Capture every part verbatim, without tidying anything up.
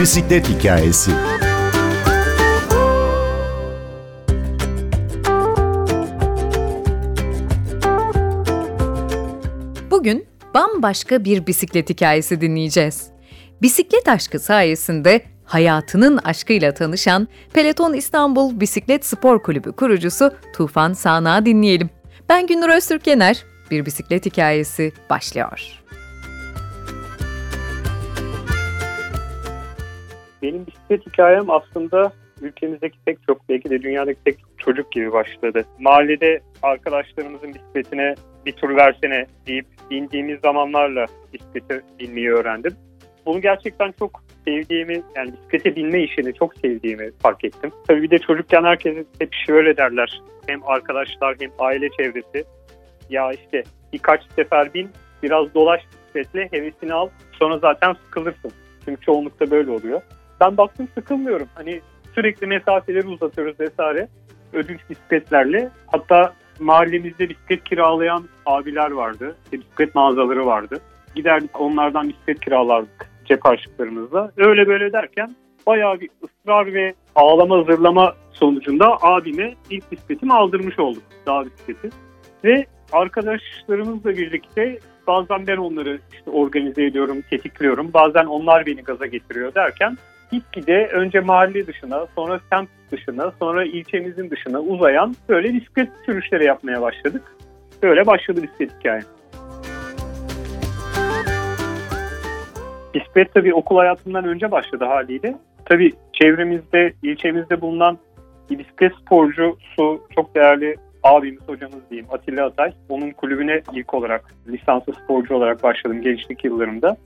bisiklet hikayesi. Bugün bambaşka bir bisiklet hikayesi dinleyeceğiz. Bisiklet aşkı sayesinde hayatının aşkıyla tanışan Peloton İstanbul Bisiklet Spor Kulübü kurucusu Tufan Sana'yı dinleyelim. Ben Günnur Öztürk Yener, bir bisiklet hikayesi başlıyor. Benim bisiklet hikayem aslında ülkemizdeki pek çok, belki de dünyadaki pek çok çocuk gibi başladı. Mahallede arkadaşlarımızın bisikletine bir tur versene deyip bindiğimiz zamanlarla bisiklete binmeyi öğrendim. Bunu gerçekten çok sevdiğimi, yani bisiklete binme işini çok sevdiğimi fark ettim. Tabii bir de çocukken herkes hep şöyle derler, hem arkadaşlar hem aile çevresi. Ya işte birkaç sefer bin, biraz dolaş bisikletle, hevesini al, sonra zaten sıkılırsın. Çünkü çoğunlukta böyle oluyor. Ben baktım sıkılmıyorum. Hani sürekli mesafeleri uzatıyoruz vesaire. Ödünç bisikletlerle. Hatta mahallemizde bisiklet kiralayan abiler vardı. Bisiklet mağazaları vardı. Giderdik, onlardan bisiklet kiralardık cep harçlıklarımızla. Öyle böyle derken bayağı bir ısrar ve ağlama zırlama sonucunda abime ilk bisikletimi aldırmış olduk. Dağ bisikleti. Ve arkadaşlarımızla birlikte bazen ben onları işte organize ediyorum, tetikliyorum. Bazen onlar beni gaza getiriyor derken gitgide önce mahalle dışına, sonra semt dışına, sonra ilçemizin dışına uzayan böyle bisiklet sürüşleri yapmaya başladık. Böyle başladı bisiklet hikayem. Bisiklet tabii okul hayatımdan önce başladı haliyle. Tabii çevremizde, ilçemizde bulunan bir bisiklet sporcusu, çok değerli abimiz, hocamız diyeyim, Atilla Atay. Onun kulübüne ilk olarak lisanslı sporcu olarak başladım gençlik yıllarımda.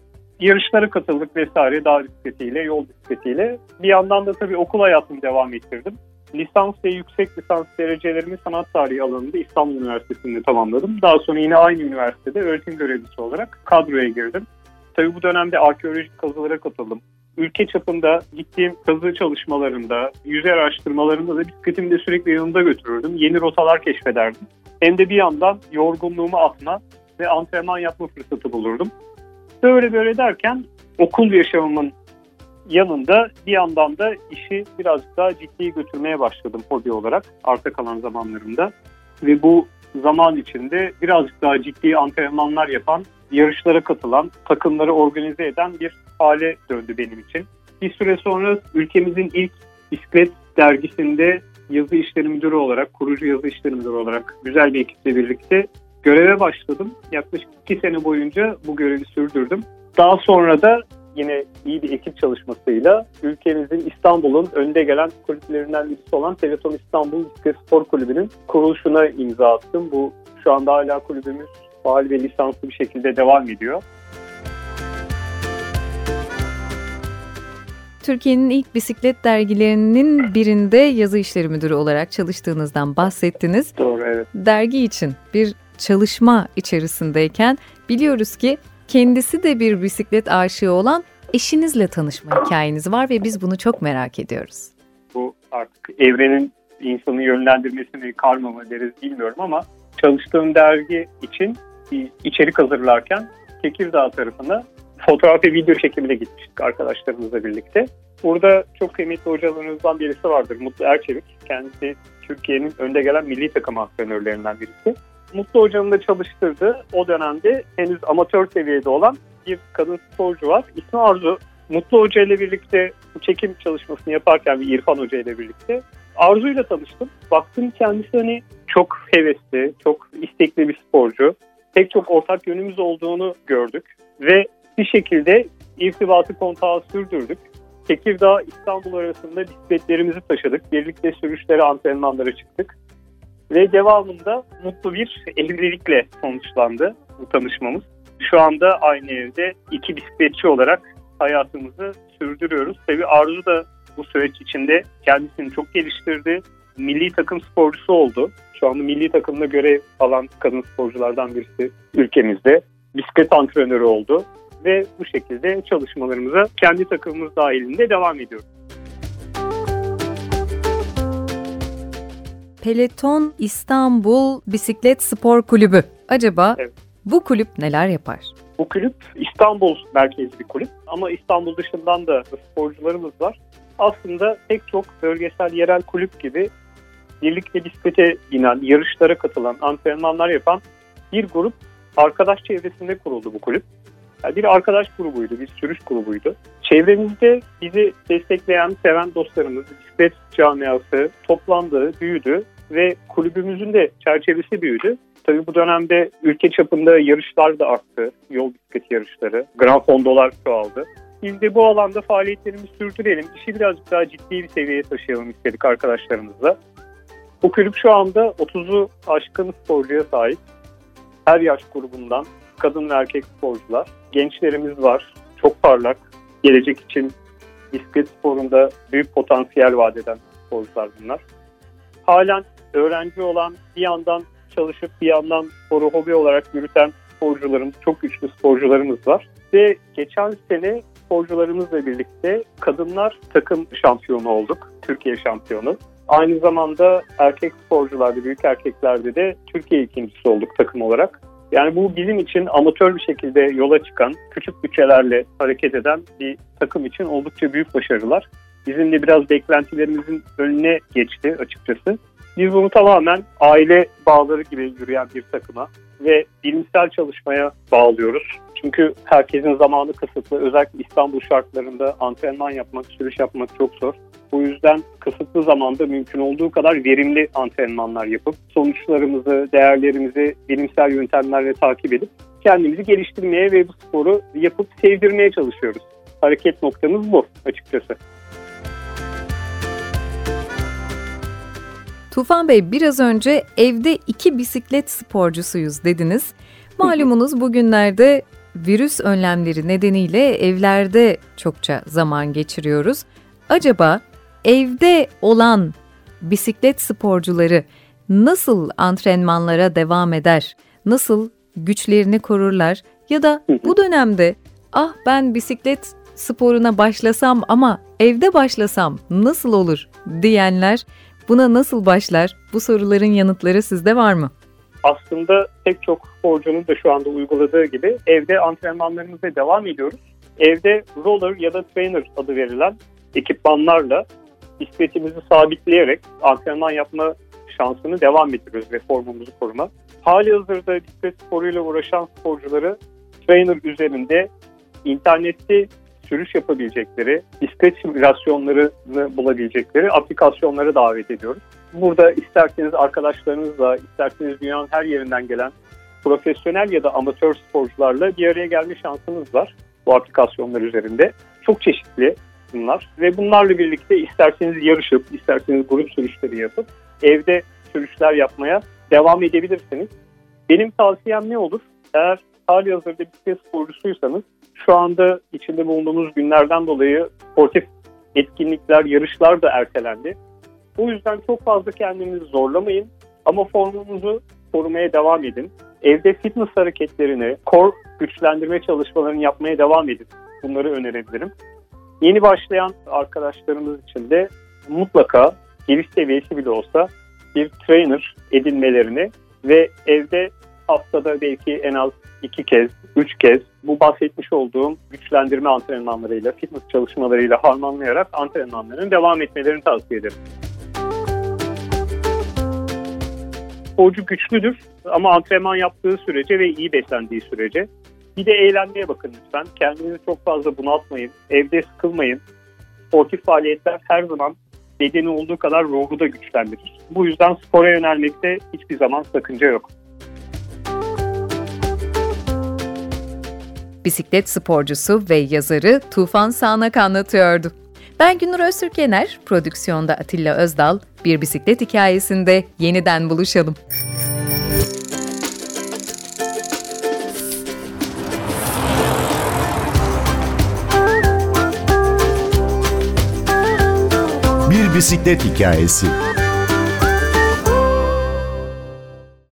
Yarışlara katıldık vesaire, dağ bisikletiyle, yol bisikletiyle. Bir yandan da tabii okul hayatımı devam ettirdim. Lisans ve yüksek lisans derecelerimi sanat tarihi alanında İstanbul Üniversitesi'nde tamamladım. Daha sonra yine aynı üniversitede öğretim görevlisi olarak kadroya girdim. Tabii bu dönemde arkeolojik kazılara katıldım. Ülke çapında gittiğim kazı çalışmalarında, yüzey araştırmalarında da bisikletimi de sürekli yanımda götürürdüm. Yeni rotalar keşfederdim. Hem de bir yandan yorgunluğumu atma ve antrenman yapma fırsatı bulurdum. Böyle böyle derken okul yaşamımın yanında bir yandan da işi birazcık daha ciddiye götürmeye başladım hobi olarak arta kalan zamanlarımda. Ve bu zaman içinde birazcık daha ciddi antrenmanlar yapan, yarışlara katılan, takımları organize eden bir hale döndü benim için. Bir süre sonra ülkemizin ilk bisiklet dergisinde yazı işleri müdürü olarak, kurucu yazı işleri müdürü olarak güzel bir ekiple birlikte göreve başladım. Yaklaşık iki sene boyunca bu görevi sürdürdüm. Daha sonra da yine iyi bir ekip çalışmasıyla ülkemizin, İstanbul'un önde gelen kulüplerinden birisi olan Peloton İstanbul Bisiklet Spor Kulübü'nün kuruluşuna imza attım. Bu şu anda hala kulübümüz faal ve lisanslı bir şekilde devam ediyor. Türkiye'nin ilk bisiklet dergilerinin birinde yazı işleri müdürü olarak çalıştığınızdan bahsettiniz. Doğru, evet. Dergi için bir çalışma içerisindeyken biliyoruz ki kendisi de bir bisiklet aşığı olan eşinizle tanışma hikayeniz var ve biz bunu çok merak ediyoruz. Bu artık evrenin insanı yönlendirmesi mi, karma mı deriz bilmiyorum ama çalıştığım dergi için içerik hazırlarken Tekirdağ tarafına fotoğraf ve video çekimine gitmiştik arkadaşlarımızla birlikte. Burada çok kıymetli hocalarımızdan birisi vardır, Mutlu Erçelik. Kendisi Türkiye'nin önde gelen milli takım antrenörlerinden birisi. Mutlu Hoca'nın da çalıştırdığı o dönemde henüz amatör seviyede olan bir kadın sporcu var. İsmi Arzu. Mutlu Hoca ile birlikte çekim çalışmasını yaparken bir İrfan Hoca ile birlikte Arzu ile tanıştım. Baktım kendisi hani çok hevesli, çok istekli bir sporcu. Pek çok ortak yönümüz olduğunu gördük ve bir şekilde irtibatı, kontağı sürdürdük. Tekirdağ, İstanbul arasında bisikletlerimizi taşıdık. Birlikte sürüşlere, antrenmanlara çıktık. Ve devamında mutlu bir evlilikle sonuçlandı bu tanışmamız. Şu anda aynı evde iki bisikletçi olarak hayatımızı sürdürüyoruz. Tabii Arzu da bu süreç içinde kendisini çok geliştirdi. Milli takım sporcusu oldu. Şu anda milli takımda görev alan kadın sporculardan birisi ülkemizde. Bisiklet antrenörü oldu. Ve bu şekilde çalışmalarımıza kendi takımımız dahilinde devam ediyoruz. Peloton İstanbul Bisiklet Spor Kulübü. Acaba evet, bu kulüp neler yapar? Bu kulüp İstanbul merkezli bir kulüp ama İstanbul dışından da sporcularımız var. Aslında pek çok bölgesel yerel kulüp gibi birlikte bisiklete binen, yarışlara katılan, antrenmanlar yapan bir grup arkadaş çevresinde kuruldu bu kulüp. Yani bir arkadaş grubuydu, bir sürüş grubuydu. Çevremizde bizi destekleyen, seven dostlarımız, bisiklet camiası toplandı, büyüdü ve kulübümüzün de çerçevesi büyüdü. Tabii bu dönemde ülke çapında yarışlar da arttı. Yol bisikleti yarışları, Gran Fondolar çoğaldı. Biz de bu alanda faaliyetlerimizi sürdürelim, işi birazcık daha ciddi bir seviyeye taşıyalım istedik arkadaşlarımızla. Bu kulüp şu anda otuzu aşkın sporcuya sahip. Her yaş grubundan kadın ve erkek sporcular. Gençlerimiz var, çok parlak. Gelecek için bisiklet sporunda büyük potansiyel vaat eden sporcular bunlar. Halen öğrenci olan, bir yandan çalışıp bir yandan sporu hobi olarak yürüten sporcularımız, çok güçlü sporcularımız var. Ve geçen sene sporcularımızla birlikte kadınlar takım şampiyonu olduk, Türkiye şampiyonu. Aynı zamanda erkek sporcularda, büyük erkeklerde de Türkiye ikincisi olduk takım olarak. Yani bu bizim için amatör bir şekilde yola çıkan, küçük bütçelerle hareket eden bir takım için oldukça büyük başarılar. Bizim de biraz beklentilerimizin önüne geçti açıkçası. Biz bunu tamamen aile bağları gibi yürüyen bir takıma ve bilimsel çalışmaya bağlıyoruz. Çünkü herkesin zamanı kısıtlı. Özellikle İstanbul şartlarında antrenman yapmak, sürüş yapmak çok zor. Bu yüzden kısıtlı zamanda mümkün olduğu kadar verimli antrenmanlar yapıp sonuçlarımızı, değerlerimizi bilimsel yöntemlerle takip edip kendimizi geliştirmeye ve bu sporu yapıp sevdirmeye çalışıyoruz. Hareket noktamız bu açıkçası. Tufan Bey, biraz önce evde iki bisiklet sporcusuyuz dediniz. Malumunuz bugünlerde virüs önlemleri nedeniyle evlerde çokça zaman geçiriyoruz. Acaba evde olan bisiklet sporcuları nasıl antrenmanlara devam eder? Nasıl güçlerini korurlar? Ya da bu dönemde ah ben bisiklet sporuna başlasam ama evde başlasam nasıl olur diyenler buna nasıl başlar? Bu soruların yanıtları sizde var mı? Aslında pek çok sporcunun da şu anda uyguladığı gibi evde antrenmanlarımıza devam ediyoruz. Evde roller ya da trainer adı verilen ekipmanlarla bisikletimizi sabitleyerek antrenman yapma şansını devam ettiriyoruz ve formumuzu koruma. Halihazırda bisiklet sporuyla uğraşan sporcuları trainer üzerinde internette sürüş yapabilecekleri, bisiklet simülasyonlarını bulabilecekleri aplikasyonlara davet ediyoruz. Burada isterseniz arkadaşlarınızla, isterseniz dünyanın her yerinden gelen profesyonel ya da amatör sporcularla bir araya gelme şansınız var bu aplikasyonlar üzerinde. Çok çeşitli bunlar ve bunlarla birlikte isterseniz yarışıp, isterseniz grup sürüşleri yapıp evde sürüşler yapmaya devam edebilirsiniz. Benim tavsiyem ne olur? Eğer halihazırda bisiklet sporcusuysanız, şu anda içinde bulunduğumuz günlerden dolayı sportif etkinlikler, yarışlar da ertelendi. Bu yüzden çok fazla kendinizi zorlamayın ama formunuzu korumaya devam edin. Evde fitness hareketlerini, core güçlendirme çalışmalarını yapmaya devam edin. Bunları önerebilirim. Yeni başlayan arkadaşlarımız için de mutlaka giriş seviyesi bile olsa bir trainer edinmelerini ve evde haftada belki en az iki kez, üç kez bu bahsetmiş olduğum güçlendirme antrenmanlarıyla, fitness çalışmalarıyla harmanlayarak antrenmanların devam etmelerini tavsiye ederim. Sporcu güçlüdür ama antrenman yaptığı sürece ve iyi beslendiği sürece. Bir de eğlenmeye bakın lütfen. Kendinizi çok fazla bunaltmayın. Evde sıkılmayın. Sportif faaliyetler her zaman bedeni olduğu kadar ruhu da güçlendirir. Bu yüzden spora yönelmekte hiçbir zaman sakınca yok. Bisiklet sporcusu ve yazarı Tufan Sana anlatıyordu. Ben Günnur Öztürk Yener, prodüksiyonda Atilla Özdal. Bir bisiklet hikayesinde yeniden buluşalım. Bir bisiklet hikayesi.